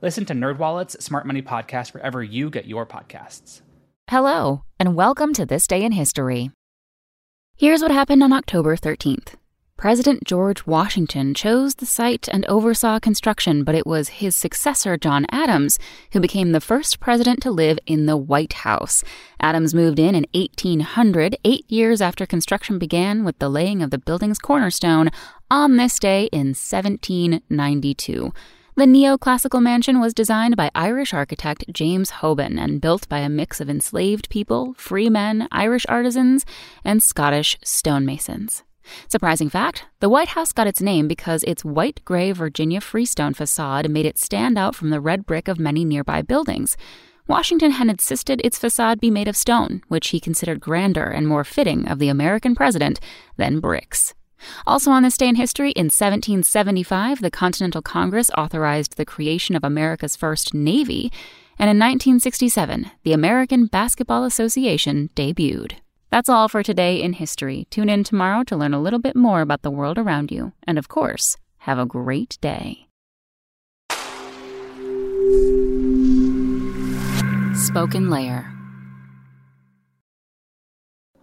Listen to NerdWallet's Smart Money Podcast wherever you get your podcasts. Hello, and welcome to This Day in History. Here's what happened on October 13th. President George Washington chose the site and oversaw construction, but it was his successor, John Adams, who became the first president to live in the White House. Adams moved in 1800, 8 years after construction began, with the laying of the building's cornerstone on this day in 1792. The neoclassical mansion was designed by Irish architect James Hoban and built by a mix of enslaved people, free men, Irish artisans, and Scottish stonemasons. Surprising fact, the White House got its name because its white gray Virginia freestone facade made it stand out from the red brick of many nearby buildings. Washington had insisted its facade be made of stone, which he considered grander and more fitting of the American president than bricks. Also on this day in history, in 1775, the Continental Congress authorized the creation of America's first navy, and in 1967, the American Basketball Association debuted. That's all for today in history. Tune in tomorrow to learn a little bit more about the world around you. And of course, have a great day. Spoken Layer.